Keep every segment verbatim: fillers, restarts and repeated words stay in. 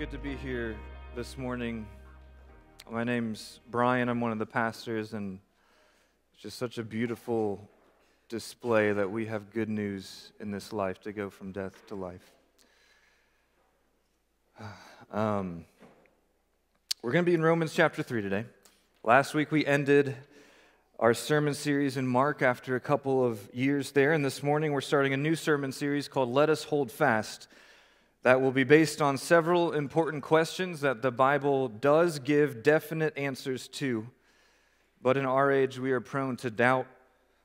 Good to be here this morning. My name's Brian. I'm one of the pastors, and it's just such a beautiful display that we have good news in this life to go from death to life. Um, we're going to be in Romans chapter three today. Last week we ended our sermon series in Mark after a couple of years there, and this morning we're starting a new sermon series called Let Us Hold Fast that will be based on several important questions that the Bible does give definite answers to, but in our age we are prone to doubt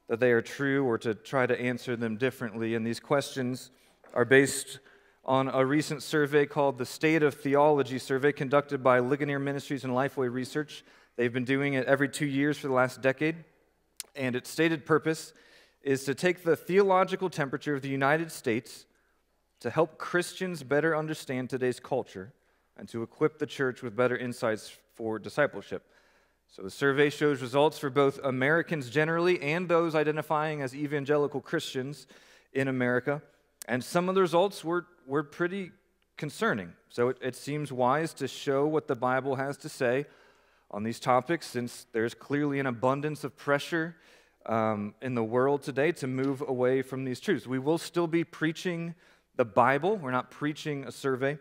that they are true or to try to answer them differently, and these questions are based on a recent survey called the State of Theology Survey conducted by Ligonier Ministries and Lifeway Research. They've been doing it every two years for the last decade, and its stated purpose is to take the theological temperature of the United States to help Christians better understand today's culture and to equip the church with better insights for discipleship. So the survey shows results for both Americans generally and those identifying as evangelical Christians in America, and some of the results were, were pretty concerning. So it, it seems wise to show what the Bible has to say on these topics, since there's clearly an abundance of pressure um, in the world today to move away from these truths. We will still be preaching the Bible. We're not preaching a survey.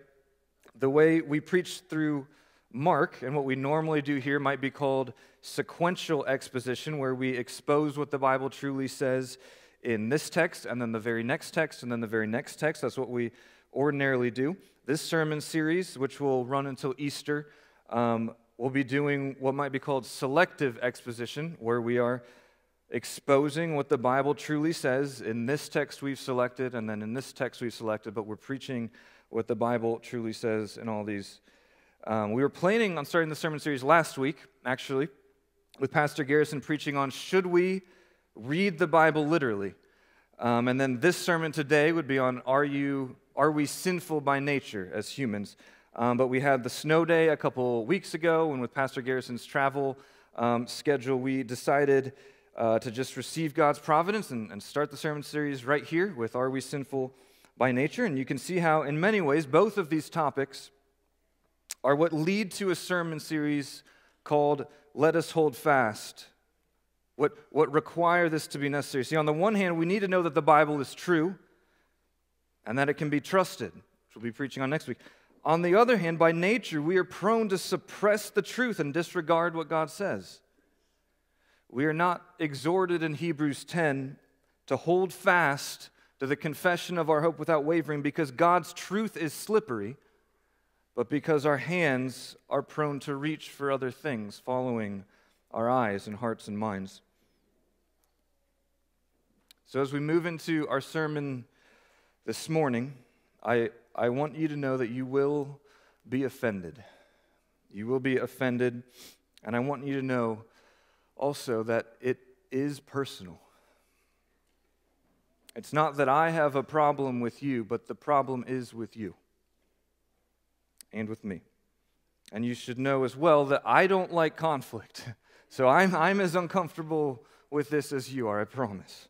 The way we preach through Mark and what we normally do here might be called sequential exposition, where we expose what the Bible truly says in this text, and then the very next text, and then the very next text. That's what we ordinarily do. This sermon series, which will run until Easter, um, we'll be doing what might be called selective exposition, where we are exposing what the Bible truly says in this text we've selected, and then in this text we've selected, but we're preaching what the Bible truly says in all these. Um, we were planning on starting the sermon series last week, actually, with Pastor Garrison preaching on, should we read the Bible literally? Um, and then this sermon today would be on, are you, are we sinful by nature as humans? Um, but we had the snow day a couple weeks ago, and with Pastor Garrison's travel um, schedule, we decided uh, to just receive God's providence and, and start the sermon series right here with Are We Sinful by Nature? And you can see how, in many ways, both of these topics are what lead to a sermon series called Let Us Hold Fast, what, what require this to be necessary. See, on the one hand, we need to know that the Bible is true and that it can be trusted, which we'll be preaching on next week. On the other hand, by nature, we are prone to suppress the truth and disregard what God says. We are not exhorted in Hebrews ten to hold fast to the confession of our hope without wavering, because God's truth is slippery, but because our hands are prone to reach for other things, following our eyes and hearts and minds. So as we move into our sermon this morning, I... I want you to know that you will be offended. You will be offended, and I want you to know also that it is personal. It's not that I have a problem with you, but the problem is with you and with me. And you should know as well that I don't like conflict, so I'm, I'm as uncomfortable with this as you are, I promise.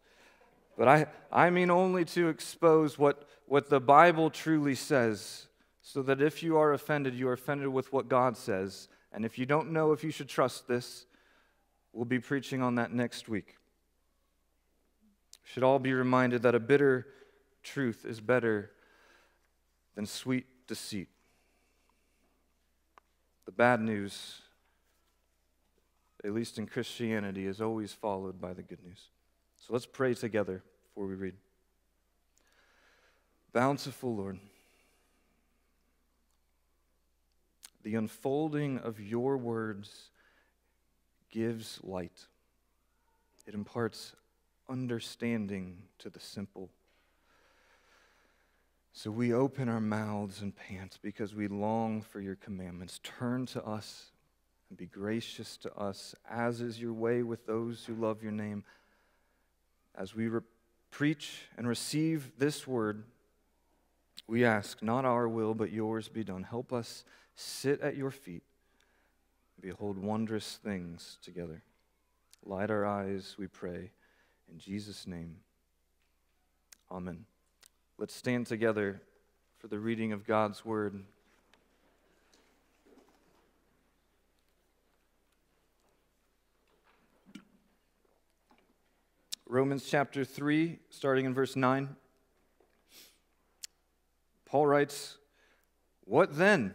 But I, I mean only to expose what, what the Bible truly says, so that if you are offended, you are offended with what God says. And if you don't know if you should trust this, we'll be preaching on that next week. We should all be reminded that a bitter truth is better than sweet deceit. The bad news, at least in Christianity, is always followed by the good news. So let's pray together before we read. Bountiful Lord, the unfolding of your words gives light. It imparts understanding to the simple. So we open our mouths and pant because we long for your commandments. Turn to us and be gracious to us, as is your way with those who love your name. As we preach and receive this word, we ask, not our will, but yours be done. Help us sit at your feet and behold wondrous things together. Light our eyes, we pray, in Jesus' name. Amen. Let's stand together for the reading of God's word Romans chapter three, starting in verse nine. Paul writes, "What then?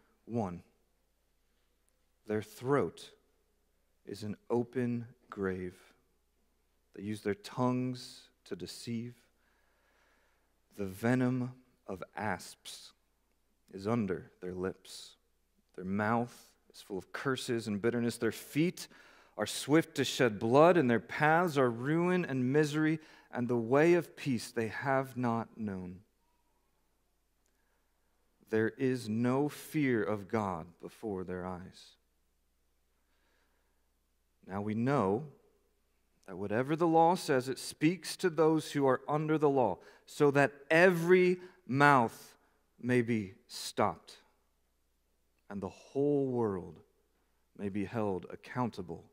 one. Their throat is an open grave. They use their tongues to deceive. The venom of asps is under their lips. Their mouth is full of curses and bitterness. Their feet are swift to shed blood, and their paths are ruin and misery, and the way of peace they have not known. There is no fear of God before their eyes. Now we know that whatever the law says, it speaks to those who are under the law, so that every mouth may be stopped, and the whole world may be held accountable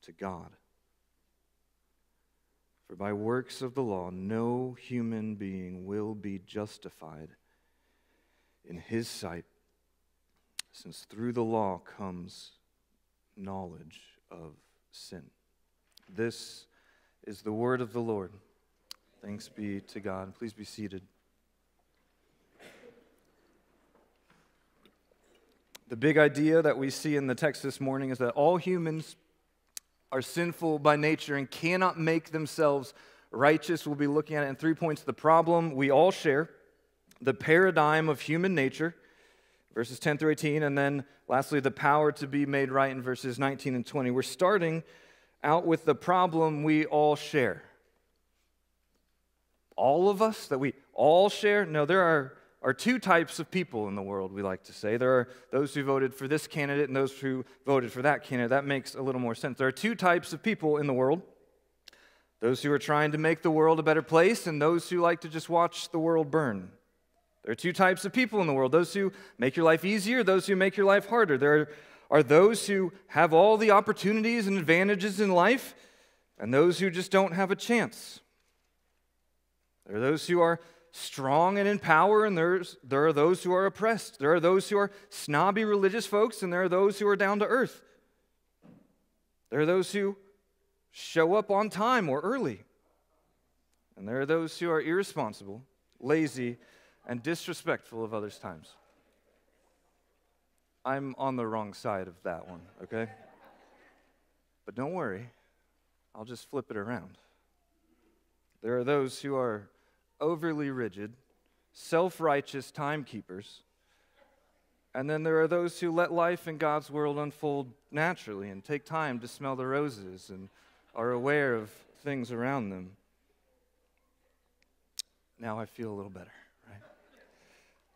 to God. For by works of the law, no human being will be justified in his sight, since through the law comes knowledge of sin." This is the word of the Lord. Thanks be to God. Please be seated. The big idea that we see in the text this morning is that all humans are sinful by nature and cannot make themselves righteous. We'll be looking at it in three points. The problem we all share, the paradigm of human nature, verses ten through eighteen, and then lastly, the power to be made right in verses nineteen and twenty. We're starting out with the problem we all share. All of us that we all share? No, there are, are two types of people in the world, we like to say. There are those who voted for this candidate and those who voted for that candidate. That makes a little more sense. There are two types of people in the world. Those who are trying to make the world a better place and those who like to just watch the world burn. There are two types of people in the world, those who make your life easier, those who make your life harder. There are are those who have all the opportunities and advantages in life and those who just don't have a chance. There are those who are strong and in power, and there's, there are those who are oppressed. There are those who are snobby religious folks, and there are those who are down to earth. There are those who show up on time or early, and there are those who are irresponsible, lazy, and disrespectful of others' times. I'm on the wrong side of that one, okay? But don't worry, I'll just flip it around. There are those who are overly rigid, self-righteous timekeepers, and then there are those who let life and God's world unfold naturally and take time to smell the roses and are aware of things around them. Now I feel a little better, right?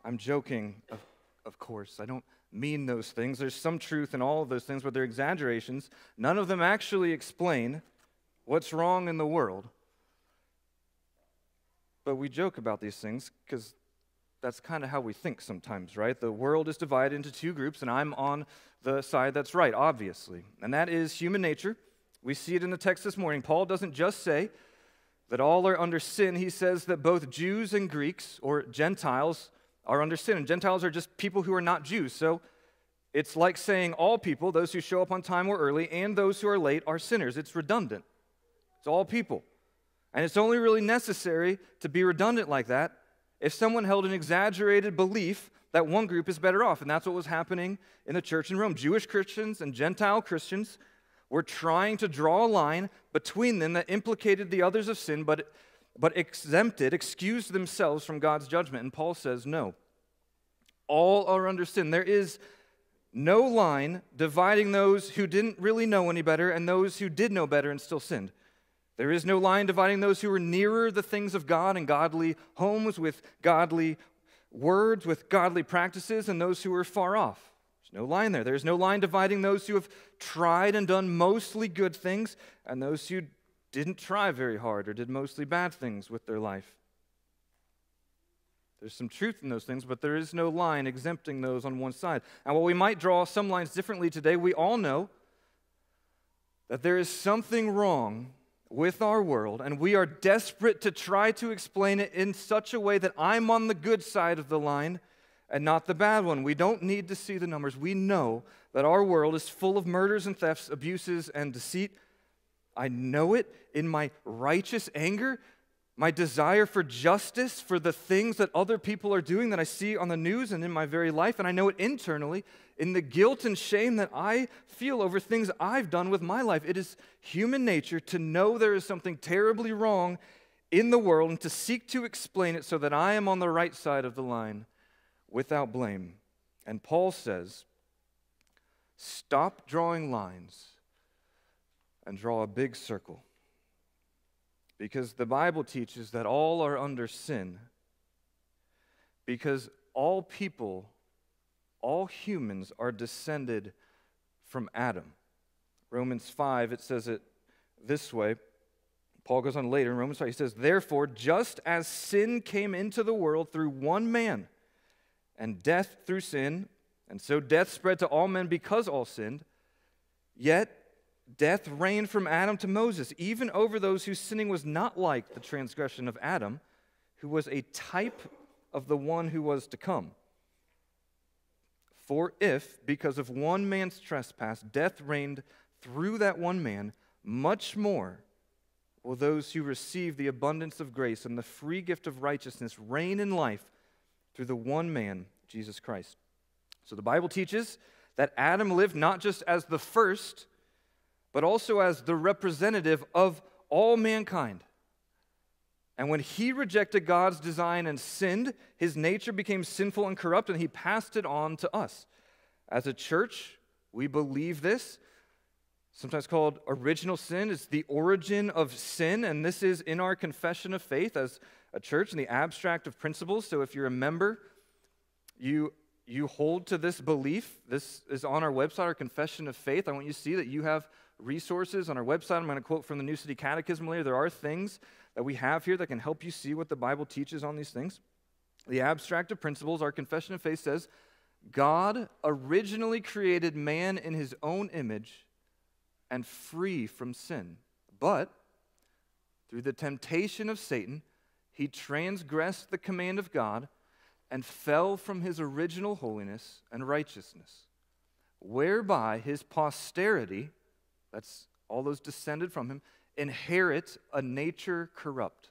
I'm joking, of, of course. I don't mean those things. There's some truth in all of those things, but they're exaggerations. None of them actually explain what's wrong in the world. But we joke about these things because that's kind of how we think sometimes, right? The world is divided into two groups, and I'm on the side that's right, obviously. And that is human nature. We see it in the text this morning. Paul doesn't just say that all are under sin. He says that both Jews and Greeks, or Gentiles, are under sin. And Gentiles are just people who are not Jews. So it's like saying all people, those who show up on time or early, and those who are late are sinners. It's redundant. It's all people. And it's only really necessary to be redundant like that if someone held an exaggerated belief that one group is better off. And that's what was happening in the church in Rome. Jewish Christians and Gentile Christians were trying to draw a line between them that implicated the others of sin, but but exempted, excused themselves from God's judgment. And Paul says, no, all are under sin. There is no line dividing those who didn't really know any better and those who did know better and still sinned. There is no line dividing those who were nearer the things of God and godly homes with godly words, with godly practices, and those who were far off. There's no line there. There's no line dividing those who have tried and done mostly good things and those who didn't try very hard or did mostly bad things with their life. There's some truth in those things, but there is no line exempting those on one side. And while we might draw some lines differently today, we all know that there is something wrong with our world, and we are desperate to try to explain it in such a way that I'm on the good side of the line and not the bad one. We don't need to see the numbers. We know that our world is full of murders and thefts, abuses and deceit. I know it in my righteous anger, my desire for justice, for the things that other people are doing that I see on the news and in my very life, and I know it internally in the guilt and shame that I feel over things I've done with my life. It is human nature to know there is something terribly wrong in the world and to seek to explain it so that I am on the right side of the line without blame. And Paul says, stop drawing lines and draw a big circle, because the Bible teaches that all are under sin, because all people, all humans are descended from Adam. Romans five, it says it this way. Paul goes on later in Romans five, he says, therefore, just as sin came into the world through one man, and death through sin, and so death spread to all men because all sinned, yet death reigned from Adam to Moses, even over those whose sinning was not like the transgression of Adam, who was a type of the one who was to come. For if, because of one man's trespass, death reigned through that one man, much more will those who receive the abundance of grace and the free gift of righteousness reign in life through the one man, Jesus Christ. So the Bible teaches that Adam lived not just as the first, but also as the representative of all mankind. And when he rejected God's design and sinned, his nature became sinful and corrupt, and he passed it on to us. As a church, we believe this, sometimes called original sin. It's the origin of sin, and this is in our confession of faith as a church in the Abstract of Principles. So if you're a member, you, you hold to this belief. This is on our website, our confession of faith. I want you to see that you have resources on our website. I'm going to quote from the New City Catechism later. There are things that we have here that can help you see what the Bible teaches on these things. The Abstract of Principles, our confession of faith, says, God originally created man in his own image and free from sin. But through the temptation of Satan, he transgressed the command of God and fell from his original holiness and righteousness, whereby his posterity, that's all those descended from him, inherit a nature corrupt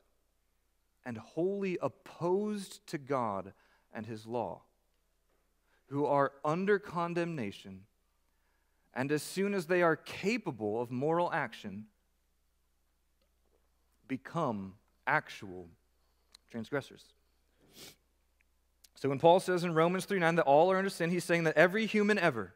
and wholly opposed to God and his law, who are under condemnation, and as soon as they are capable of moral action, become actual transgressors. So when Paul says in Romans three nine that all are under sin, he's saying that every human ever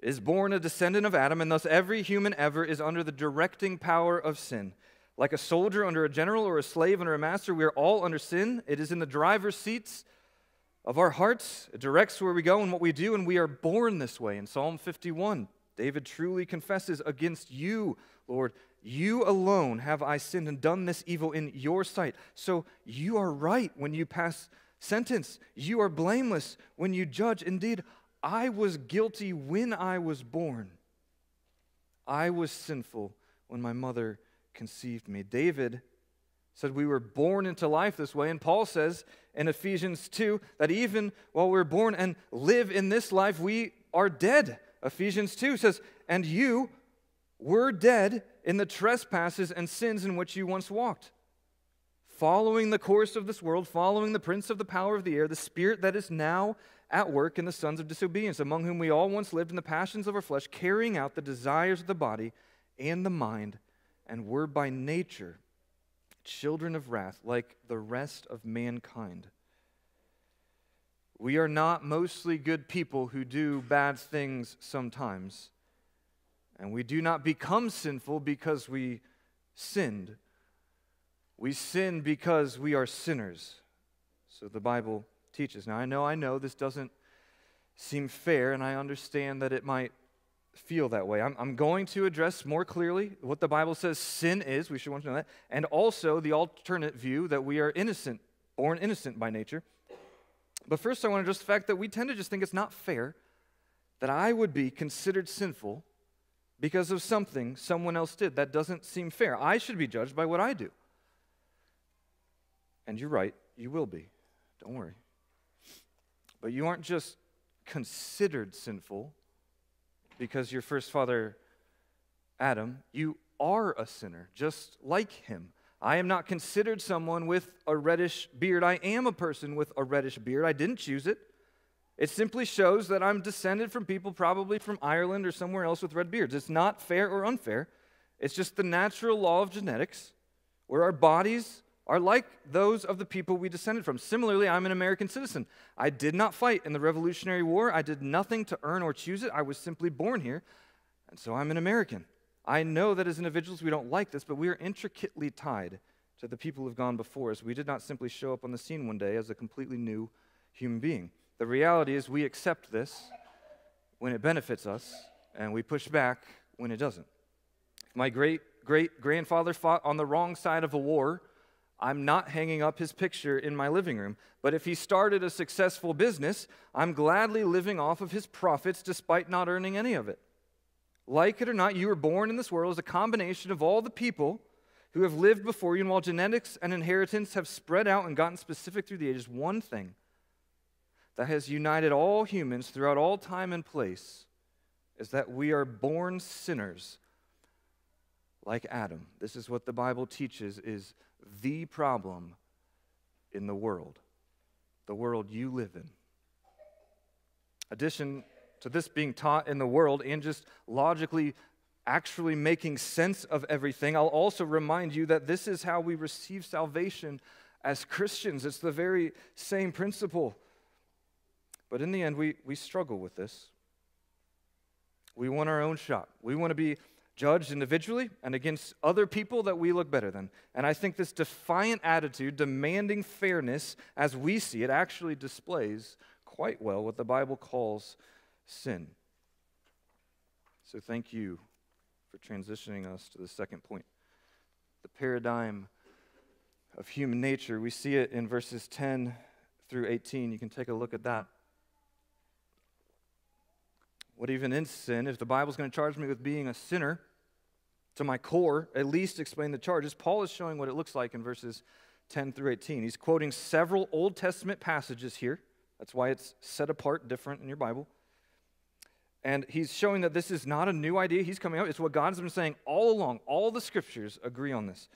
is born a descendant of Adam, and thus every human ever is under the directing power of sin. Like a soldier under a general or a slave under a master, we are all under sin. It is in the driver's seats of our hearts. It directs where we go and what we do, and we are born this way. In Psalm fifty-one, David truly confesses, against you, Lord, you alone have I sinned and done this evil in your sight. So you are right when you pass sentence. You are blameless when you judge. Indeed, I was guilty when I was born. I was sinful when my mother conceived me. David said we were born into life this way, and Paul says in Ephesians two that even while we're born and live in this life, we are dead. Ephesians two says, and you were dead in the trespasses and sins in which you once walked, following the course of this world, following the prince of the power of the air, the spirit that is now at work in the sons of disobedience, among whom we all once lived in the passions of our flesh, carrying out the desires of the body and the mind, and were by nature children of wrath, like the rest of mankind. We are not mostly good people who do bad things sometimes, and we do not become sinful because we sinned. We sin because we are sinners. So the Bible teaches. Now, I know, I know, this doesn't seem fair, and I understand that it might feel that way. I'm, I'm going to address more clearly what the Bible says sin is. We should want to know that. And also the alternate view that we are innocent, born innocent by nature. But first I want to address the fact that we tend to just think it's not fair that I would be considered sinful because of something someone else did. That doesn't seem fair. I should be judged by what I do. And you're right, you will be. Don't worry. But you aren't just considered sinful because your first father, Adam, you are a sinner, just like him. I am not considered someone with a reddish beard. I am a person with a reddish beard. I didn't choose it. It simply shows that I'm descended from people probably from Ireland or somewhere else with red beards. It's not fair or unfair. It's just the natural law of genetics, where our bodies are like those of the people we descended from. Similarly, I'm an American citizen. I did not fight in the Revolutionary War. I did nothing to earn or choose it. I was simply born here, and so I'm an American. I know that as individuals we don't like this, but we are intricately tied to the people who have gone before us. We did not simply show up on the scene one day as a completely new human being. The reality is we accept this when it benefits us, and we push back when it doesn't. If my great-great-grandfather fought on the wrong side of a war, I'm not hanging up his picture in my living room. But if he started a successful business, I'm gladly living off of his profits despite not earning any of it. Like it or not, you were born in this world as a combination of all the people who have lived before you, and while genetics and inheritance have spread out and gotten specific through the ages, one thing that has united all humans throughout all time and place is that we are born sinners like Adam. This is what the Bible teaches is the problem in the world, the world you live in. Addition to this being taught in the world and just logically actually making sense of everything, I'll also remind you that this is how we receive salvation as Christians. It's the very same principle. But in the end, we, we struggle with this. We want our own shot. We want to be judged individually and against other people that we look better than. And I think this defiant attitude, demanding fairness as we see it, actually displays quite well what the Bible calls sin. So thank you for transitioning us to the second point. The paradigm of human nature, we see it in verses ten through eighteen. You can take a look at that. What even is sin? If the Bible's going to charge me with being a sinner to my core, at least explain the charges. Paul is showing what it looks like in verses ten through eighteen. He's quoting several Old Testament passages here. That's why it's set apart different in your Bible. And he's showing that this is not a new idea he's coming up. It's what God's been saying all along. All the scriptures agree on this.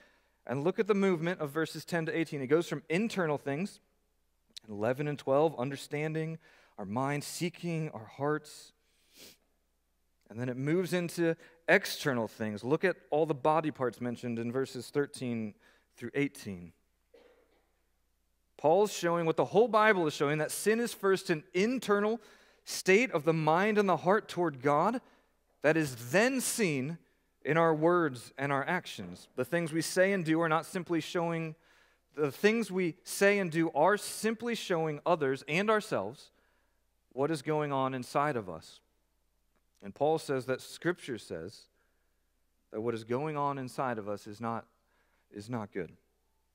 And look at the movement of verses ten to eighteen. It goes from internal things, eleven and twelve, understanding, our mind, seeking, our hearts. And then it moves into external things. Look at all the body parts mentioned in verses thirteen through eighteen. Paul's showing what the whole Bible is showing, that sin is first an internal state of the mind and the heart toward God that is then seen in our words and our actions. The things we say and do are not simply showing, the things we say and do are simply showing others and ourselves what is going on inside of us. And Paul says that Scripture says that what is going on inside of us is not, is not good.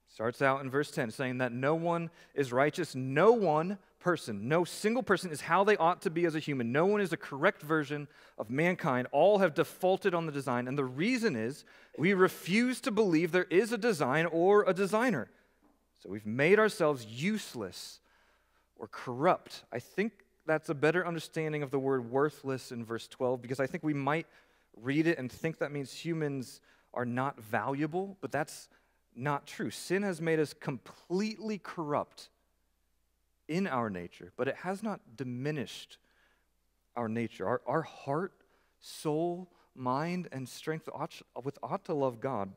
Starts out in verse ten saying that no one is righteous, no one person, no single person is how they ought to be as a human. No one is a correct version of mankind. All have defaulted on the design, and the reason is we refuse to believe there is a design or a designer. So we've made ourselves useless or corrupt. I think that's a better understanding of the word worthless in verse twelve, because I think we might read it and think that means humans are not valuable, but that's not true. Sin has made us completely corrupt in our nature, but it has not diminished our nature. Our, our heart, soul, mind, and strength ought, with ought to love God,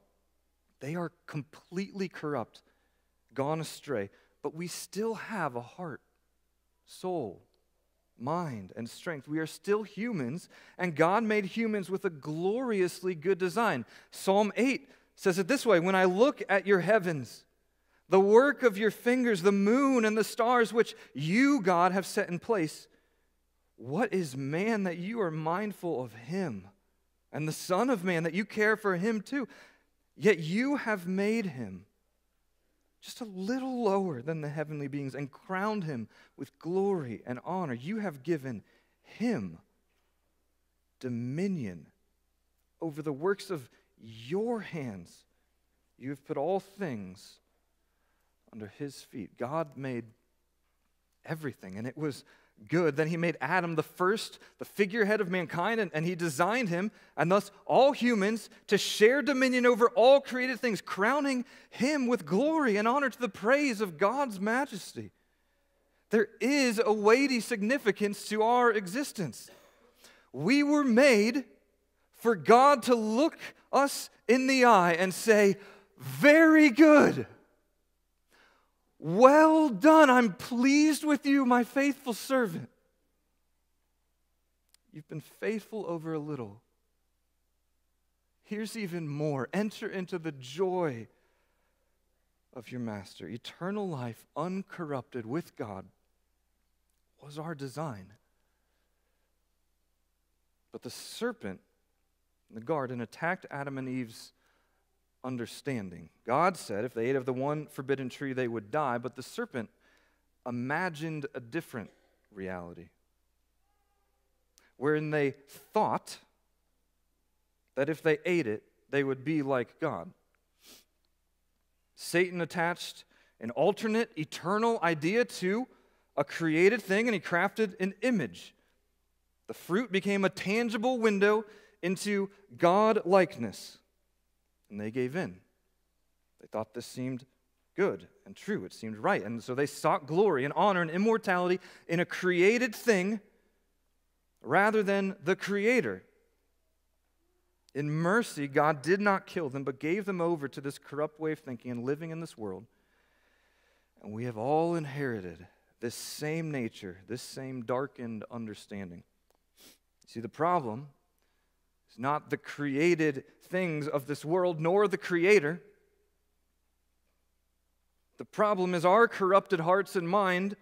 they are completely corrupt, gone astray, but we still have a heart, soul, mind, and strength. We are still humans, and God made humans with a gloriously good design. Psalm eight says it this way, "When I look at your heavens, the work of your fingers, the moon and the stars which you, God, have set in place, What is man that you are mindful of him, and the Son of Man that you care for him too? Yet you have made him just a little lower than the heavenly beings and crowned him with glory and honor. You have given him dominion over the works of your hands. You have put all things under his feet. God made everything, and it was good. Then he made Adam the first, the figurehead of mankind, and, and he designed him, and thus all humans, to share dominion over all created things, crowning him with glory and honor to the praise of God's majesty. There is a weighty significance to our existence. We were made for God to look us in the eye and say, "Very good. Well done, I'm pleased with you, my faithful servant. You've been faithful over a little. Here's even more. Enter into the joy of your master." Eternal life, uncorrupted with God, was our design. But the serpent in the garden attacked Adam and Eve's understanding. God said if they ate of the one forbidden tree, they would die, but the serpent imagined a different reality, wherein they thought that if they ate it, they would be like God. Satan attached an alternate, eternal idea to a created thing, and he crafted an image. The fruit became a tangible window into God-likeness. And they gave in. They thought this seemed good and true. It seemed right. And so they sought glory and honor and immortality in a created thing rather than the Creator. In mercy, God did not kill them, but gave them over to this corrupt way of thinking and living in this world. And we have all inherited this same nature, this same darkened understanding. See, the problem, not the created things of this world, nor the Creator. The problem is our corrupted hearts and mind,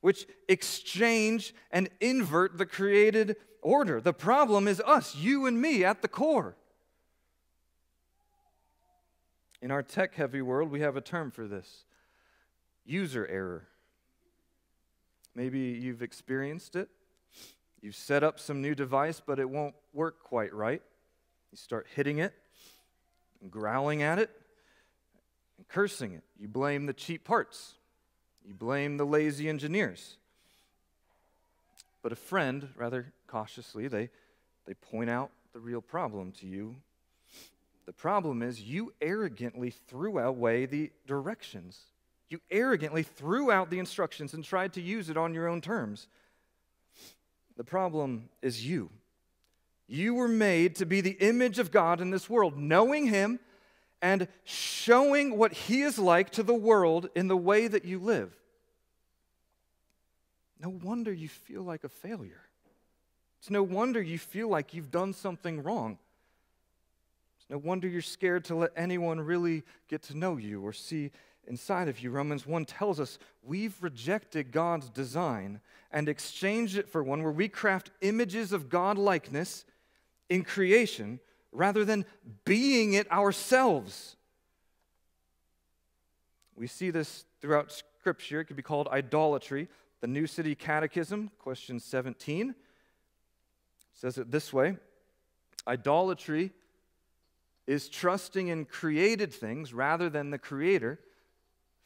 which exchange and invert the created order. The problem is us, you and me, at the core. In our tech-heavy world, we have a term for this: user error. Maybe you've experienced it. You set up some new device, but it won't work quite right. You start hitting it, and growling at it, and cursing it. You blame the cheap parts. You blame the lazy engineers. But a friend, rather cautiously, they, they point out the real problem to you. The problem is you arrogantly threw away the directions. You arrogantly threw out the instructions and tried to use it on your own terms. The problem is you. You were made to be the image of God in this world, knowing Him and showing what He is like to the world in the way that you live. No wonder you feel like a failure. It's no wonder you feel like you've done something wrong. It's no wonder you're scared to let anyone really get to know you or see inside of you. Romans one tells us we've rejected God's design and exchanged it for one where we craft images of God-likeness in creation rather than being it ourselves. We see this throughout Scripture. It could be called idolatry. The New City Catechism, question seventeen, says it this way: idolatry is trusting in created things rather than the Creator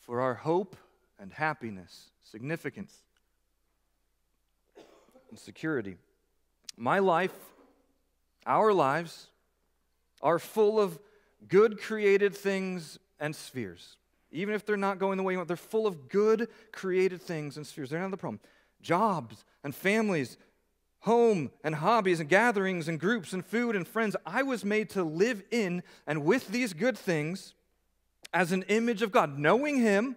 for our hope and happiness, significance, and security. My life, our lives, are full of good created things and spheres. Even if they're not going the way you want, they're full of good created things and spheres. They're not the problem. Jobs and families, home and hobbies and gatherings and groups and food and friends. I was made to live in and with these good things as an image of God, knowing Him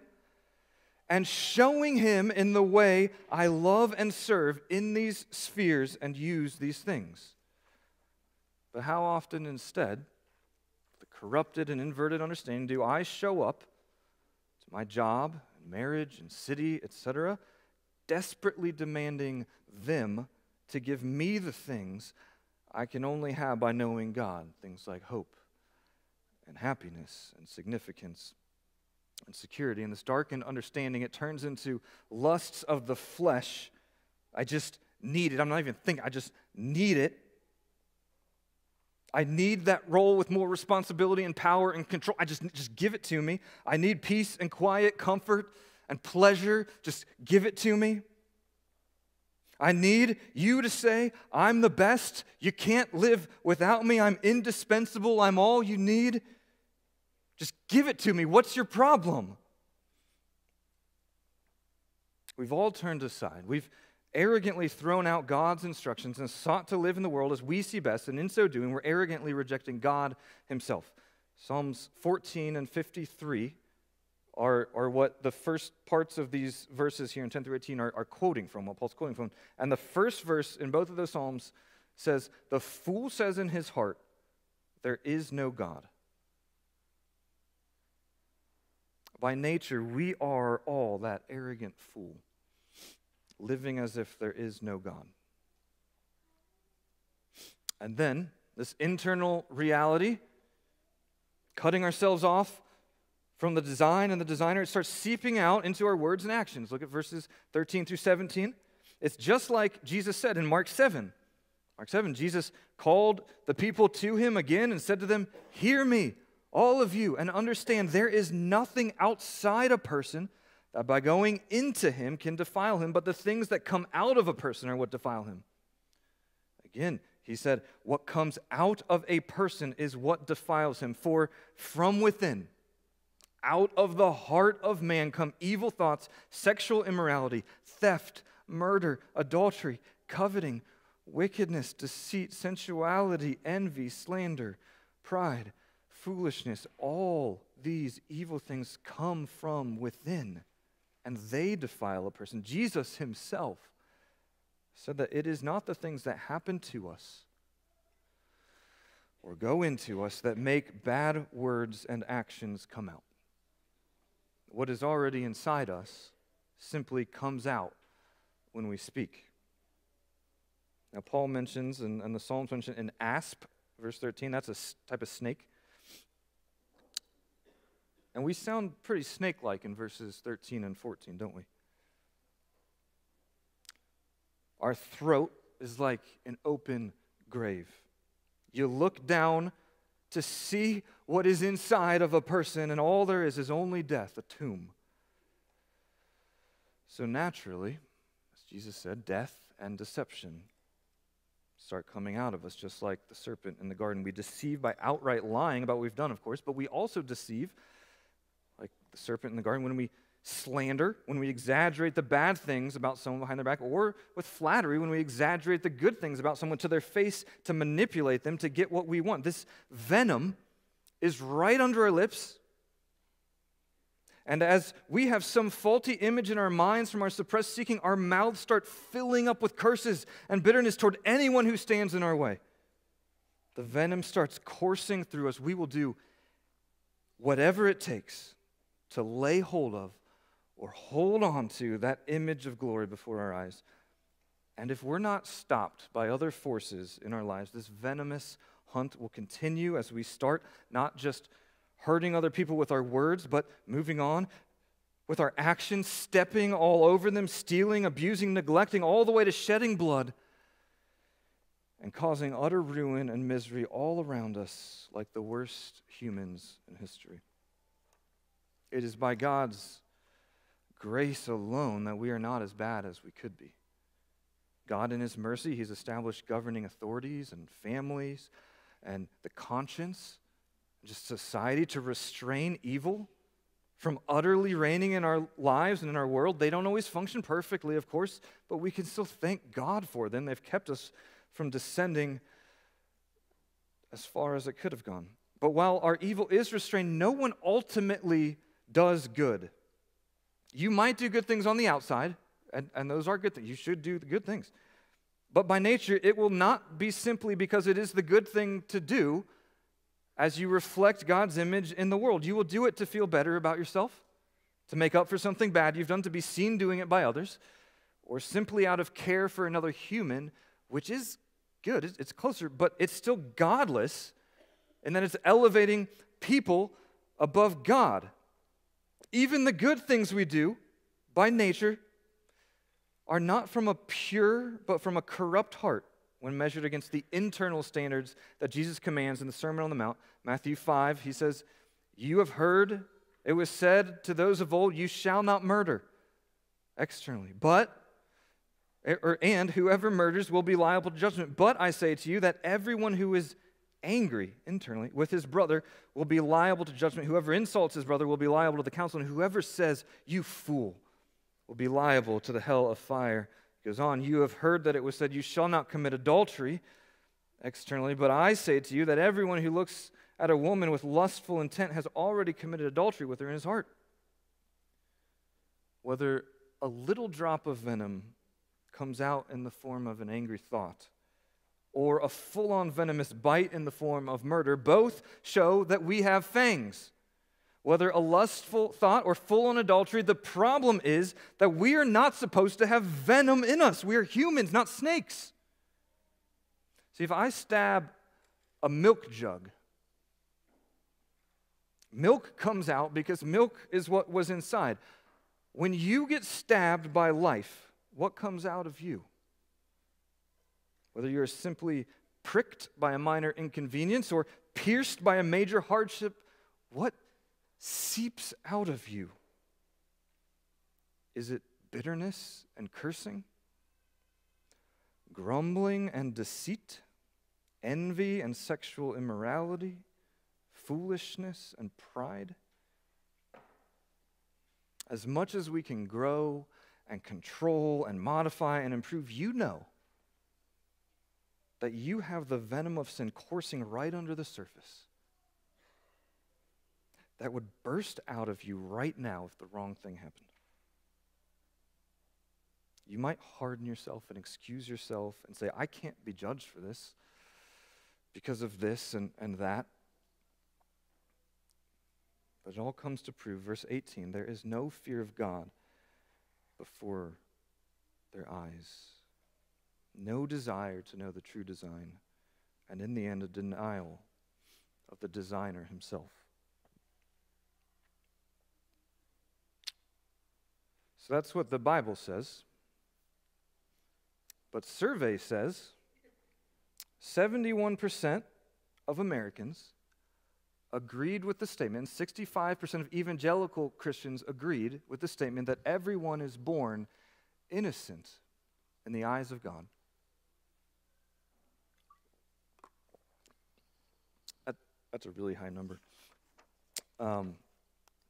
and showing Him in the way I love and serve in these spheres and use these things. But how often instead, the corrupted and inverted understanding, do I show up to my job, marriage, and city, et cetera, desperately demanding them to give me the things I can only have by knowing God, things like hope and happiness and significance and security. And this darkened understanding, it turns into lusts of the flesh. I just need it. I'm not even thinking. I just need it. I need that role with more responsibility and power and control. I just, just give it to me. I need peace and quiet, comfort and pleasure. Just give it to me. I need you to say, I'm the best. You can't live without me. I'm indispensable. I'm all you need. Just give it to me. What's your problem? We've all turned aside. We've arrogantly thrown out God's instructions and sought to live in the world as we see best, and in so doing, we're arrogantly rejecting God himself. Psalms fourteen and fifty-three are, are what the first parts of these verses here in ten through eighteen are, are quoting from, what Paul's quoting from. And the first verse in both of those Psalms says, "The fool says in his heart, there is no God." By nature, we are all that arrogant fool, living as if there is no God. And then, this internal reality, cutting ourselves off from the design and the designer, it starts seeping out into our words and actions. Look at verses thirteen through seventeen. It's just like Jesus said in Mark seven. Mark seven, Jesus called the people to him again and said to them, "Hear me, all of you, and understand there is nothing outside a person that by going into him can defile him, but the things that come out of a person are what defile him." Again, he said, what comes out of a person is what defiles him. For from within, out of the heart of man, come evil thoughts, sexual immorality, theft, murder, adultery, coveting, wickedness, deceit, sensuality, envy, slander, pride, foolishness. All these evil things come from within, and they defile a person. Jesus himself said that it is not the things that happen to us or go into us that make bad words and actions come out. What is already inside us simply comes out when we speak. Now, Paul mentions, and, and the Psalms mention, an asp, verse thirteen, that's a type of snake. And we sound pretty snake-like in verses thirteen and fourteen, don't we? Our throat is like an open grave. You look down to see what is inside of a person, and all there is is only death, a tomb. So naturally, as Jesus said, death and deception start coming out of us, just like the serpent in the garden. We deceive by outright lying about what we've done, of course, but we also deceive, like the serpent in the garden, when we slander, when we exaggerate the bad things about someone behind their back, or with flattery, when we exaggerate the good things about someone to their face to manipulate them to get what we want. This venom is right under our lips. And as we have some faulty image in our minds from our suppressed seeking, our mouths start filling up with curses and bitterness toward anyone who stands in our way. The venom starts coursing through us. We will do whatever it takes to lay hold of or hold on to that image of glory before our eyes. And if we're not stopped by other forces in our lives, this venomous hunt will continue as we start not just hurting other people with our words, but moving on with our actions, stepping all over them, stealing, abusing, neglecting, all the way to shedding blood and causing utter ruin and misery all around us, like the worst humans in history. It is by God's grace alone that we are not as bad as we could be. God, in his mercy, he's established governing authorities and families and the conscience, just society, to restrain evil from utterly reigning in our lives and in our world. They don't always function perfectly, of course, but we can still thank God for them. They've kept us from descending as far as it could have gone. But while our evil is restrained, no one ultimately does good. You might do good things on the outside, and, and those are good things. You should do the good things. But by nature, it will not be simply because it is the good thing to do as you reflect God's image in the world. You will do it to feel better about yourself, to make up for something bad you've done, to be seen doing it by others, or simply out of care for another human, which is good, it's closer, but it's still godless, and then it's elevating people above God. Even the good things we do by nature are not from a pure, but from a corrupt heart when measured against the internal standards that Jesus commands in the Sermon on the Mount. Matthew five, he says, "You have heard it was said to those of old, you shall not murder," externally, but, or, and whoever murders will be liable to judgment. But I say to you that everyone who is angry internally with his brother will be liable to judgment. Whoever insults his brother will be liable to the council, and whoever says, "You fool," will be liable to the hell of fire. He goes on, "You have heard that it was said, you shall not commit adultery," externally, "but I say to you that everyone who looks at a woman with lustful intent has already committed adultery with her in his heart." Whether a little drop of venom comes out in the form of an angry thought or a full-on venomous bite in the form of murder, both show that we have fangs. Whether a lustful thought or full-on adultery, the problem is that we are not supposed to have venom in us. We are humans, not snakes. See, if I stab a milk jug, milk comes out because milk is what was inside. When you get stabbed by life, what comes out of you? Whether you're simply pricked by a minor inconvenience or pierced by a major hardship, what seeps out of you? Is it bitterness and cursing, grumbling and deceit, envy and sexual immorality, foolishness and pride? As much as we can grow and control and modify and improve, you know that you have the venom of sin coursing right under the surface that would burst out of you right now if the wrong thing happened. You might harden yourself and excuse yourself and say, "I can't be judged for this because of this and, and that." But it all comes to prove, verse eighteen, there is no fear of God before their eyes, no desire to know the true design, and in the end, a denial of the designer himself. So that's what the Bible says. But survey says seventy-one percent of Americans agreed with the statement, sixty-five percent of evangelical Christians agreed with the statement that everyone is born innocent in the eyes of God. That, that's a really high number. Um,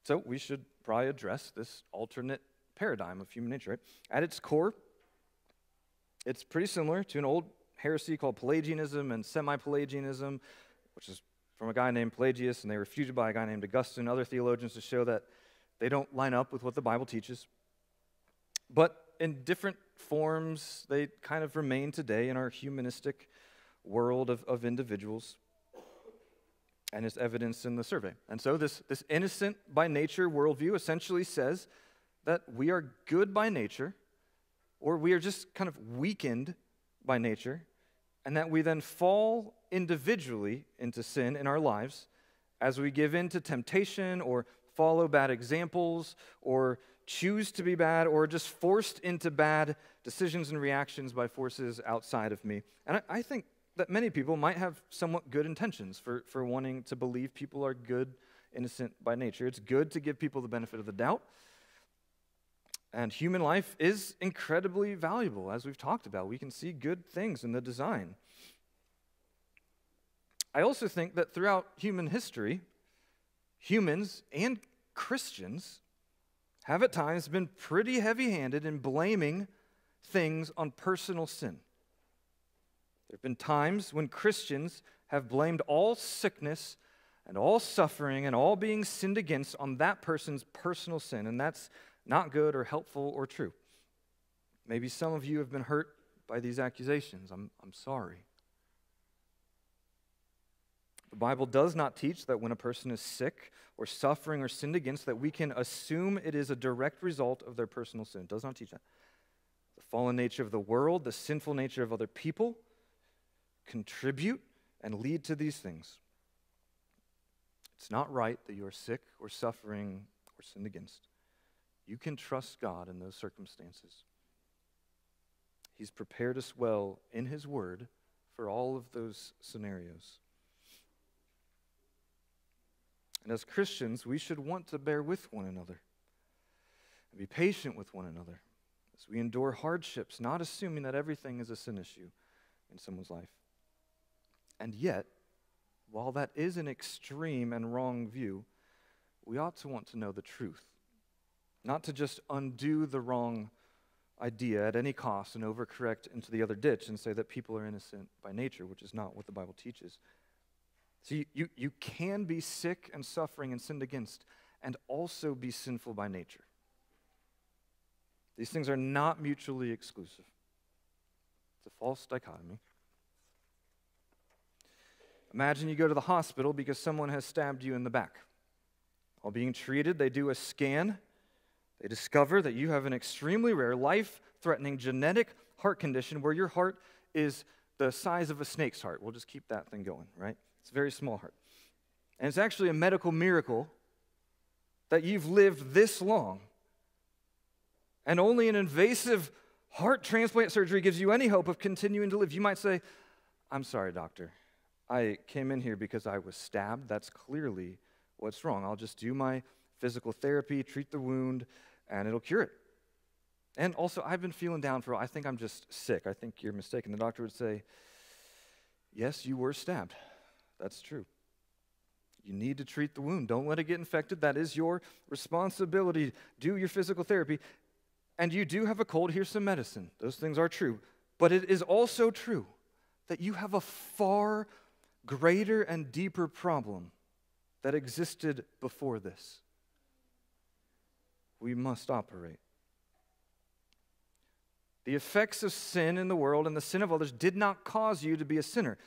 so we should probably address this alternate paradigm of human nature, right? At its core, it's pretty similar to an old heresy called Pelagianism and Semi-Pelagianism, which is from a guy named Pelagius, and they were refuted by a guy named Augustine and other theologians to show that they don't line up with what the Bible teaches. But in different forms, they kind of remain today in our humanistic world of, of individuals, and it's evidenced in the survey. And so this, this innocent by nature worldview essentially says that we are good by nature, or we are just kind of weakened by nature, and that we then fall individually into sin in our lives as we give in to temptation or follow bad examples or choose to be bad or just forced into bad decisions and reactions by forces outside of me. And I, I think that many people might have somewhat good intentions for, for wanting to believe people are good, innocent by nature. It's good to give people the benefit of the doubt. And human life is incredibly valuable, as we've talked about. We can see good things in the design. I also think that throughout human history, humans and Christians have at times been pretty heavy-handed in blaming things on personal sin. There have been times when Christians have blamed all sickness and all suffering and all being sinned against on that person's personal sin, and that's not good or helpful or true. Maybe some of you have been hurt by these accusations. I'm, I'm sorry. The Bible does not teach that when a person is sick or suffering or sinned against, that we can assume it is a direct result of their personal sin. It does not teach that. The fallen nature of the world, the sinful nature of other people, contribute and lead to these things. It's not right that you are sick or suffering or sinned against. You can trust God in those circumstances. He's prepared us well in His Word for all of those scenarios. And as Christians, we should want to bear with one another and be patient with one another as we endure hardships, not assuming that everything is a sin issue in someone's life. And yet, while that is an extreme and wrong view, we ought to want to know the truth, not to just undo the wrong idea at any cost and overcorrect into the other ditch and say that people are innocent by nature, which is not what the Bible teaches. So you, you, you can be sick and suffering and sinned against and also be sinful by nature. These things are not mutually exclusive. It's a false dichotomy. Imagine you go to the hospital because someone has stabbed you in the back. While being treated, they do a scan. They discover that you have an extremely rare, life-threatening genetic heart condition where your heart is the size of a snake's heart. We'll just keep that thing going, right? It's a very small heart. And it's actually a medical miracle that you've lived this long, and only an invasive heart transplant surgery gives you any hope of continuing to live. You might say, "I'm sorry, doctor. I came in here because I was stabbed. That's clearly what's wrong. I'll just do my physical therapy, treat the wound, and it'll cure it. And also, I've been feeling down for a while. I think I'm just sick. I think you're mistaken." The doctor would say, "Yes, you were stabbed. That's true. You need to treat the wound. Don't let it get infected. That is your responsibility. Do your physical therapy. And you do have a cold. Here's some medicine." Those things are true. But it is also true that you have a far greater and deeper problem that existed before this. We must operate. The effects of sin in the world and the sin of others did not cause you to be a sinner.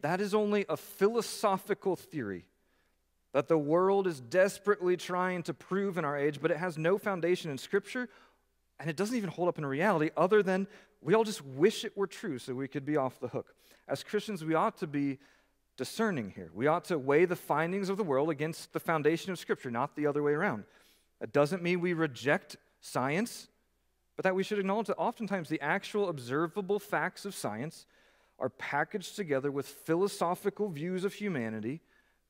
That is only a philosophical theory that the world is desperately trying to prove in our age, but it has no foundation in Scripture, and it doesn't even hold up in reality other than we all just wish it were true so we could be off the hook. As Christians, we ought to be discerning here. We ought to weigh the findings of the world against the foundation of Scripture, not the other way around. That doesn't mean we reject science, but that we should acknowledge that oftentimes the actual observable facts of science are packaged together with philosophical views of humanity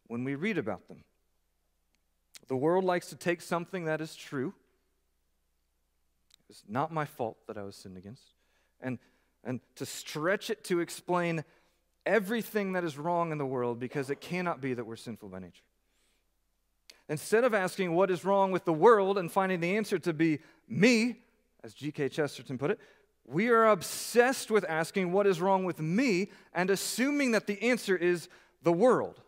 when we read about them. The world likes to take something that is true. It's not my fault that I was sinned against. And, and to stretch it to explain everything that is wrong in the world because it cannot be that we're sinful by nature. Instead of asking what is wrong with the world and finding the answer to be me, as G K Chesterton put it, we are obsessed with asking what is wrong with me and assuming that the answer is the world.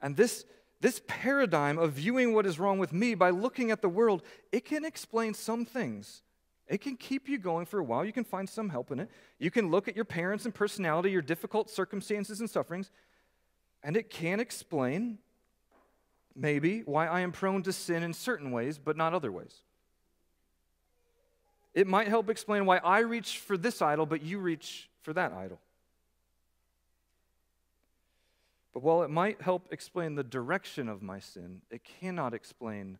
And this, this paradigm of viewing what is wrong with me by looking at the world, it can explain some things. It can keep you going for a while. You can find some help in it. You can look at your parents and personality, your difficult circumstances and sufferings, and it can explain maybe why I am prone to sin in certain ways, but not other ways. It might help explain why I reach for this idol, but you reach for that idol. But while it might help explain the direction of my sin, it cannot explain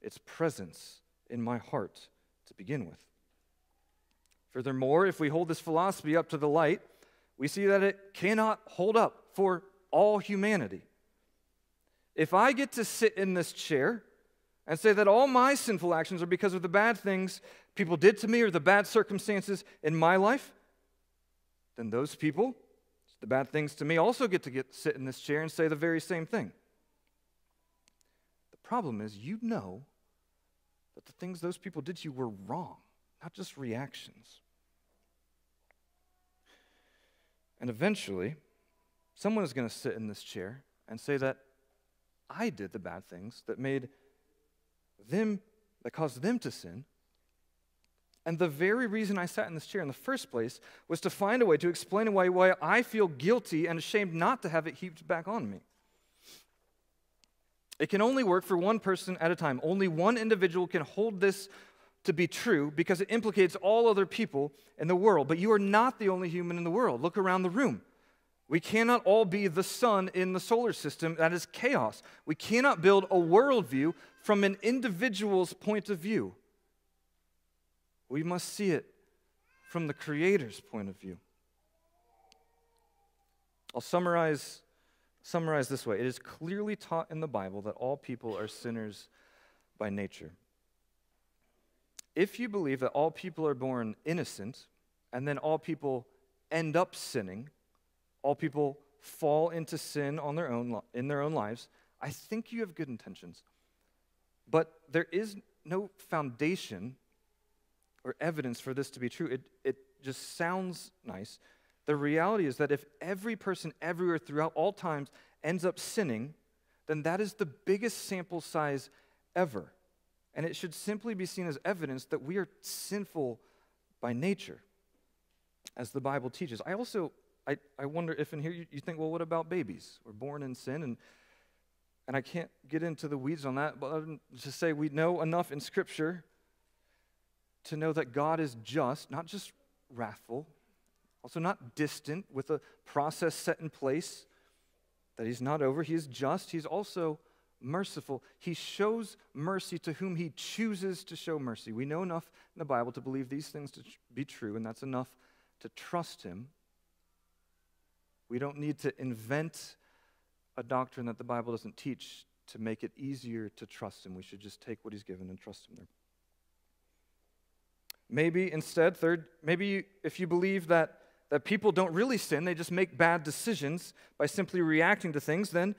its presence in my heart to begin with. Furthermore, if we hold this philosophy up to the light, we see that it cannot hold up for all humanity. If I get to sit in this chair and say that all my sinful actions are because of the bad things people did to me or the bad circumstances in my life, then those people, the bad things to me, also get to get, sit in this chair and say the very same thing. The problem is you know that the things those people did to you were wrong, not just reactions. And eventually, someone is going to sit in this chair and say that I did the bad things that made them, that caused them to sin. And the very reason I sat in this chair in the first place was to find a way to explain why, why I feel guilty and ashamed not to have it heaped back on me. It can only work for one person at a time. Only one individual can hold this to be true because it implicates all other people in the world. But you are not the only human in the world. Look around the room. We cannot all be the sun in the solar system. That is chaos. We cannot build a worldview from an individual's point of view. We must see it from the Creator's point of view. I'll summarize, summarize this way. It is clearly taught in the Bible that all people are sinners by nature. If you believe that all people are born innocent, and then all people end up sinning, all people fall into sin on their own, in their own lives, I think you have good intentions. But there is no foundation or evidence for this to be true. It, it just sounds nice. The reality is that if every person everywhere throughout all times ends up sinning, then that is the biggest sample size ever. And it should simply be seen as evidence that we are sinful by nature, as the Bible teaches. I also, I, I wonder if in here you, you think, well, what about babies? We're born in sin, and, and I can't get into the weeds on that, but just say we know enough in Scripture to know that God is just, not just wrathful, also not distant with a process set in place that he's not over. He is just. He's also merciful. He shows mercy to whom he chooses to show mercy. We know enough in the Bible to believe these things to be true, and that's enough to trust him. We don't need to invent a doctrine that the Bible doesn't teach to make it easier to trust him. We should just take what he's given and trust him there. Maybe instead, third, maybe if you believe that, that people don't really sin, they just make bad decisions by simply reacting to things, then,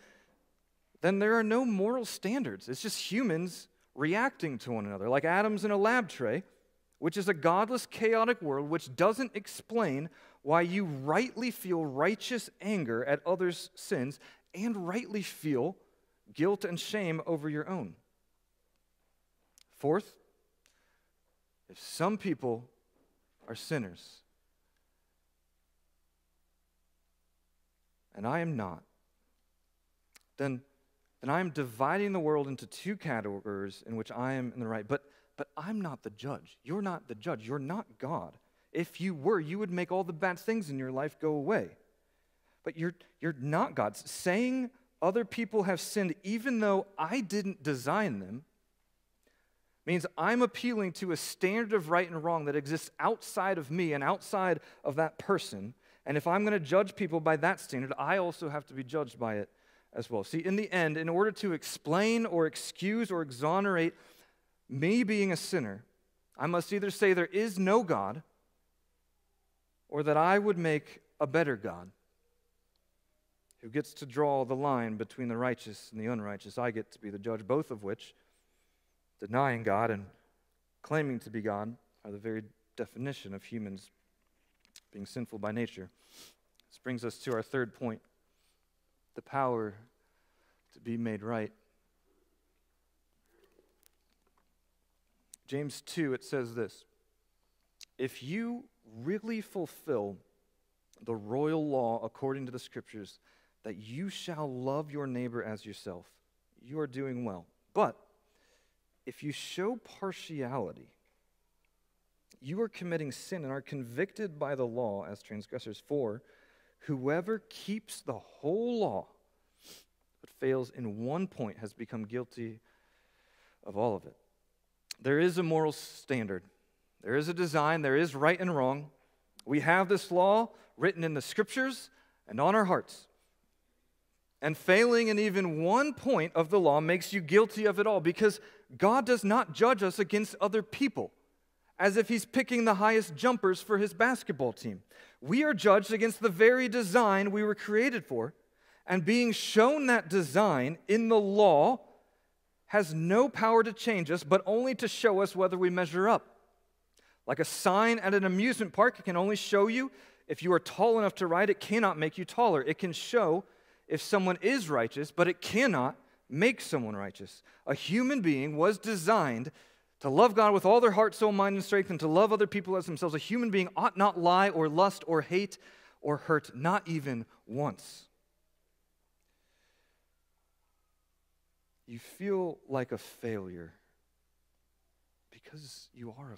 then there are no moral standards. It's just humans reacting to one another, like atoms in a lab tray, which is a godless, chaotic world which doesn't explain why you rightly feel righteous anger at others' sins and rightly feel guilt and shame over your own. Fourth, if some people are sinners, and I am not, then, then I am dividing the world into two categories in which I am in the right. But, but I'm not the judge. You're not the judge. You're not God. If you were, you would make all the bad things in your life go away. But you're, you're not God. Saying other people have sinned even though I didn't design them means I'm appealing to a standard of right and wrong that exists outside of me and outside of that person. And if I'm going to judge people by that standard, I also have to be judged by it as well. See, in the end, in order to explain or excuse or exonerate me being a sinner, I must either say there is no God or that I would make a better God who gets to draw the line between the righteous and the unrighteous. I get to be the judge, both of which, denying God and claiming to be God, are the very definition of humans being sinful by nature. This brings us to our third point, the power to be made right. James two, it says this: if you really fulfill the royal law according to the Scriptures, that you shall love your neighbor as yourself, you are doing well. But if you show partiality, you are committing sin and are convicted by the law as transgressors. For whoever keeps the whole law but fails in one point has become guilty of all of it. There is a moral standard. There is a design. There is right and wrong. We have this law written in the Scriptures and on our hearts. And failing in even one point of the law makes you guilty of it all, because God does not judge us against other people as if he's picking the highest jumpers for his basketball team. We are judged against the very design we were created for, and being shown that design in the law has no power to change us, but only to show us whether we measure up. Like a sign at an amusement park, it can only show you if you are tall enough to ride. It cannot make you taller. It can show if someone is righteous, but it cannot make someone righteous. A human being was designed to love God with all their heart, soul, mind, and strength, and to love other people as themselves. A human being ought not lie or lust or hate or hurt, not even once. You feel like a failure because you are a failure.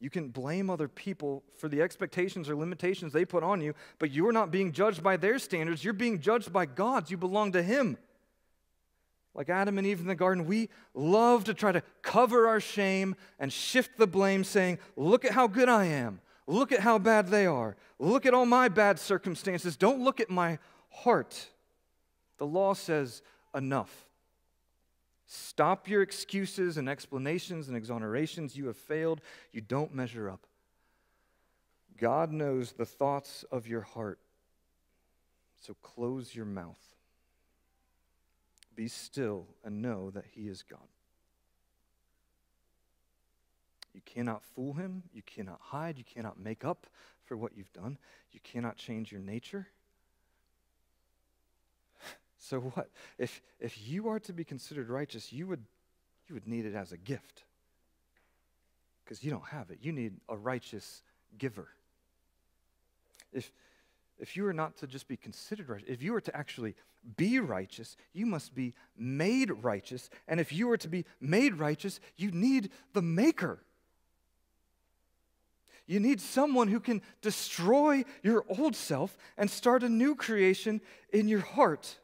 You can blame other people for the expectations or limitations they put on you, but you're not being judged by their standards. You're being judged by God's. You belong to Him. Like Adam and Eve in the garden, we love to try to cover our shame and shift the blame, saying, look at how good I am. Look at how bad they are. Look at all my bad circumstances. Don't look at my heart. The law says enough. Stop your excuses and explanations and exonerations. You have failed. You don't measure up. God knows the thoughts of your heart. So close your mouth. Be still and know that He is God. You cannot fool Him. You cannot hide. You cannot make up for what you've done. You cannot change your nature. So what? If, if you are to be considered righteous, you would, you would need it as a gift. Because you don't have it. You need a righteous giver. If, if you are not to just be considered righteous, if you are to actually be righteous, you must be made righteous. And if you are to be made righteous, you need the Maker. You need someone who can destroy your old self and start a new creation in your heart.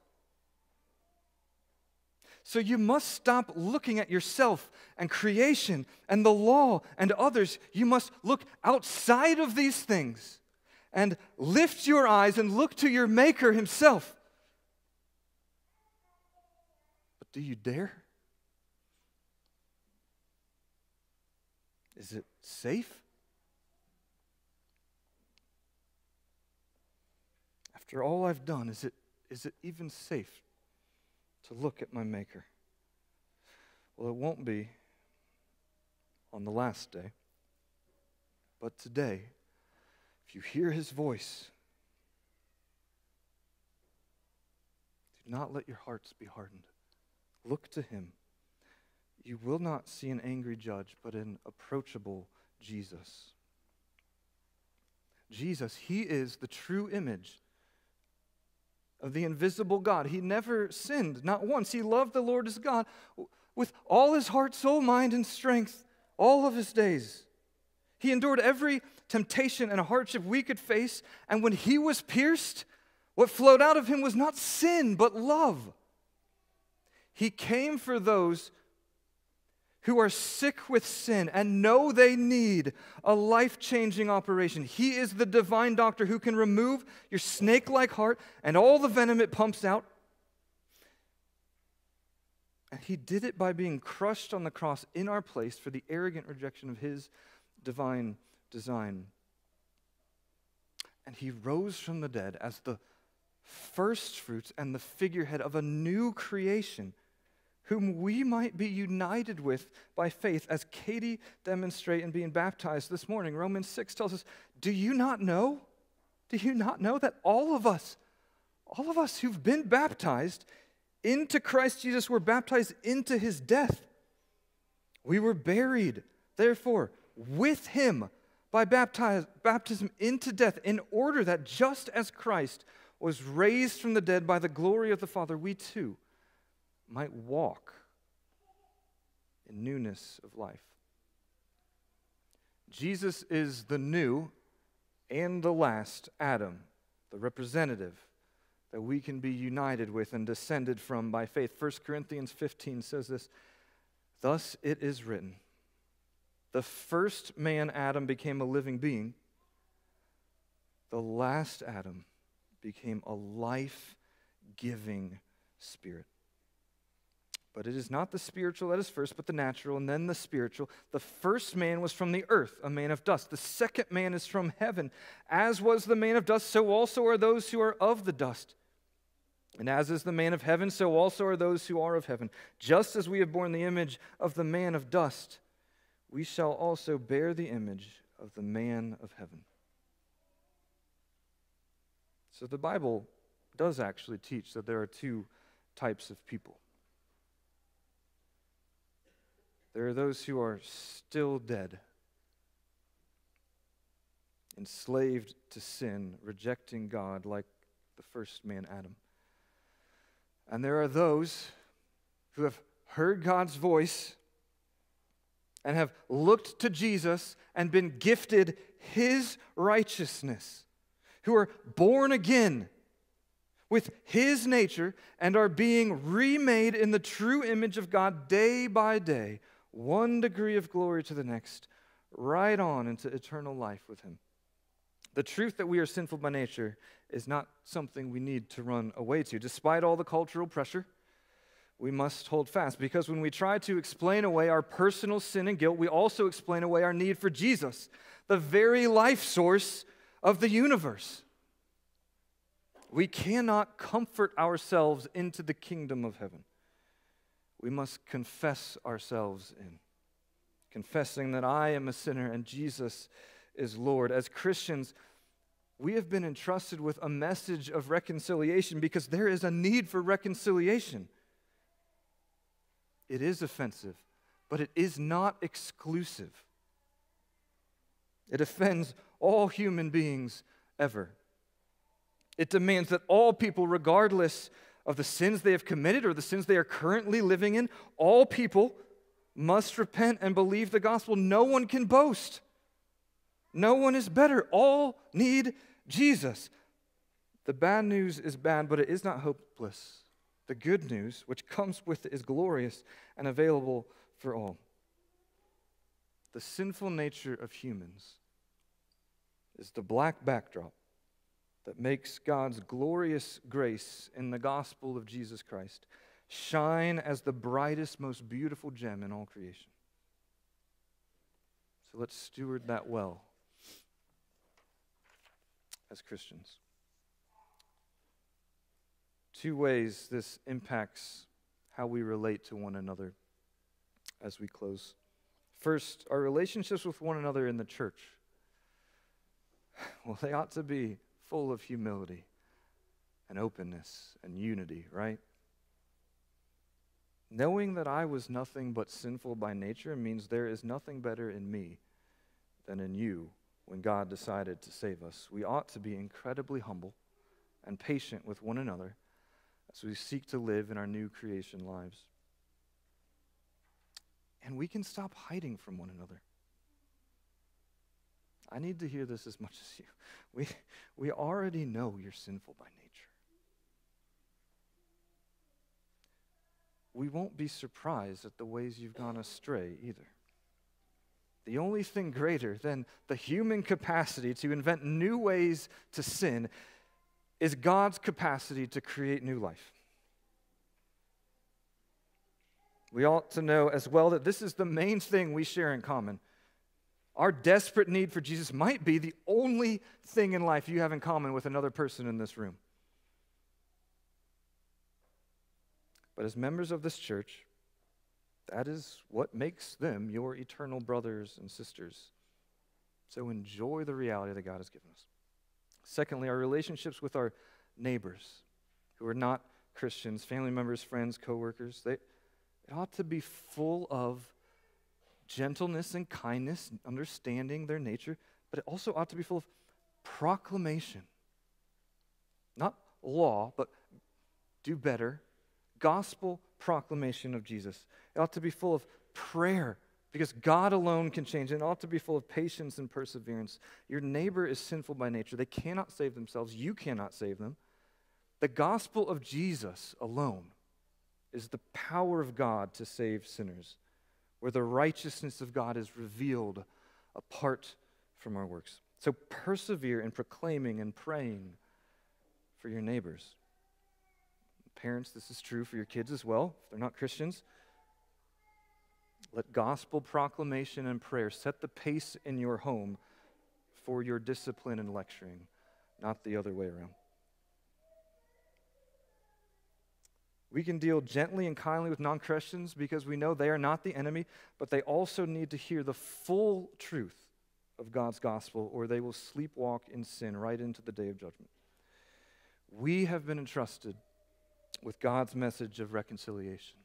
So you must stop looking at yourself and creation and the law and others. You must look outside of these things and lift your eyes and look to your Maker Himself. But do you dare? Is it safe? After all I've done, is it, is it even safe to look at my Maker? Well, it won't be on the last day. But today, if you hear His voice, do not let your hearts be hardened. Look to Him. You will not see an angry judge, but an approachable Jesus. Jesus, He is the true image of the invisible God. He never sinned, not once. He loved the Lord as God with all His heart, soul, mind, and strength all of His days. He endured every temptation and hardship we could face, and when He was pierced, what flowed out of Him was not sin, but love. He came for those who are sick with sin and know they need a life-changing operation. He is the divine doctor who can remove your snake-like heart and all the venom it pumps out. And He did it by being crushed on the cross in our place for the arrogant rejection of His divine design. And He rose from the dead as the first fruits and the figurehead of a new creation, whom we might be united with by faith, as Katie demonstrated in being baptized this morning. Romans six tells us, do you not know, do you not know that all of us, all of us who've been baptized into Christ Jesus were baptized into His death? We were buried, therefore, with Him by baptism into death, in order that just as Christ was raised from the dead by the glory of the Father, we too might walk in newness of life. Jesus is the new and the last Adam, the representative that we can be united with and descended from by faith. First Corinthians fifteen says this, thus it is written, the first man Adam became a living being, the last Adam became a life-giving spirit. But it is not the spiritual that is first, but the natural, and then the spiritual. The first man was from the earth, a man of dust. The second man is from heaven. As was the man of dust, so also are those who are of the dust. And as is the man of heaven, so also are those who are of heaven. Just as we have borne the image of the man of dust, we shall also bear the image of the man of heaven. So the Bible does actually teach that there are two types of people. There are those who are still dead, enslaved to sin, rejecting God like the first man, Adam. And there are those who have heard God's voice and have looked to Jesus and been gifted his righteousness, who are born again with his nature and are being remade in the true image of God day by day, one degree of glory to the next, right on into eternal life with him. The truth that we are sinful by nature is not something we need to run away to. Despite all the cultural pressure, we must hold fast, because when we try to explain away our personal sin and guilt, we also explain away our need for Jesus, the very life source of the universe. We cannot comfort ourselves into the kingdom of heaven. We must confess ourselves in, confessing that I am a sinner and Jesus is Lord. As Christians, we have been entrusted with a message of reconciliation because there is a need for reconciliation. It is offensive, but it is not exclusive. It offends all human beings ever. It demands that all people, regardless of the sins they have committed or the sins they are currently living in, all people must repent and believe the gospel. No one can boast. No one is better. All need Jesus. The bad news is bad, but it is not hopeless. The good news, which comes with it, is glorious and available for all. The sinful nature of humans is the black backdrop that makes God's glorious grace in the gospel of Jesus Christ shine as the brightest, most beautiful gem in all creation. So let's steward that well as Christians. Two ways this impacts how we relate to one another as we close. First, our relationships with one another in the church. Well, they ought to be full of humility and openness and unity, right? Knowing that I was nothing but sinful by nature means there is nothing better in me than in you when God decided to save us. We ought to be incredibly humble and patient with one another as we seek to live in our new creation lives. And we can stop hiding from one another. I need to hear this as much as you. We, we already know you're sinful by nature. We won't be surprised at the ways you've gone astray either. The only thing greater than the human capacity to invent new ways to sin is God's capacity to create new life. We ought to know as well that this is the main thing we share in common. Our desperate need for Jesus might be the only thing in life you have in common with another person in this room. But as members of this church, that is what makes them your eternal brothers and sisters. So enjoy the reality that God has given us. Secondly, our relationships with our neighbors who are not Christians, family members, friends, coworkers, they, it ought to be full of gentleness and kindness, understanding their nature, but it also ought to be full of proclamation. Not law, but do better. Gospel proclamation of Jesus. It ought to be full of prayer, because God alone can change. It ought to be full of patience and perseverance. Your neighbor is sinful by nature. They cannot save themselves. You cannot save them. The gospel of Jesus alone is the power of God to save sinners, where the righteousness of God is revealed apart from our works. So persevere in proclaiming and praying for your neighbors. Parents, this is true for your kids as well, if they're not Christians. Let gospel proclamation and prayer set the pace in your home for your discipline and lecturing, not the other way around. We can deal gently and kindly with non-Christians because we know they are not the enemy, but they also need to hear the full truth of God's gospel, or they will sleepwalk in sin right into the day of judgment. We have been entrusted with God's message of reconciliation.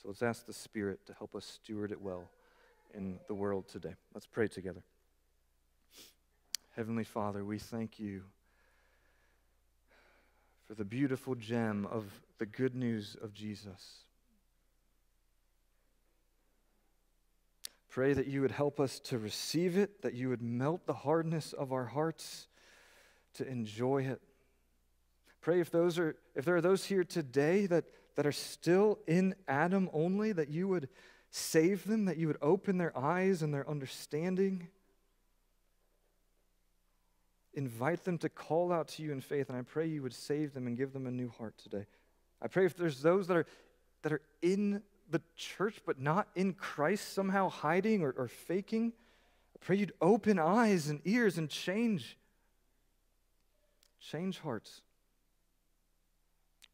So let's ask the Spirit to help us steward it well in the world today. Let's pray together. Heavenly Father, we thank you for the beautiful gem of the good news of Jesus. Pray that you would help us to receive it, that you would melt the hardness of our hearts to enjoy it. Pray if those are, if there are those here today that, that are still in Adam only, that you would save them, that you would open their eyes and their understanding. Invite them to call out to you in faith, and I pray you would save them and give them a new heart today. I pray if there's those that are, that are in the church but not in Christ, somehow hiding or, or faking, I pray you'd open eyes and ears and change. Change hearts.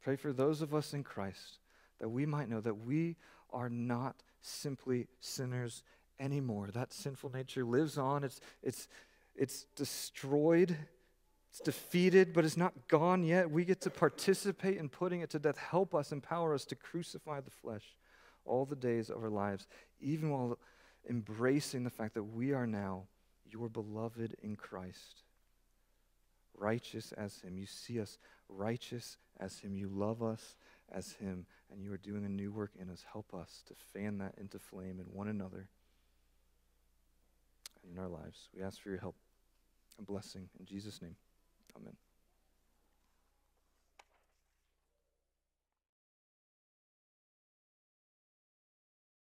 Pray for those of us in Christ that we might know that we are not simply sinners anymore. That sinful nature lives on. It's, it's, it's destroyed. It's defeated, but it's not gone yet. We get to participate in putting it to death. Help us, empower us to crucify the flesh all the days of our lives, even while embracing the fact that we are now your beloved in Christ. Righteous as him. You see us righteous as him. You love us as him. And you are doing a new work in us. Help us to fan that into flame in one another and in our lives. We ask for your help and blessing. In Jesus' name, amen.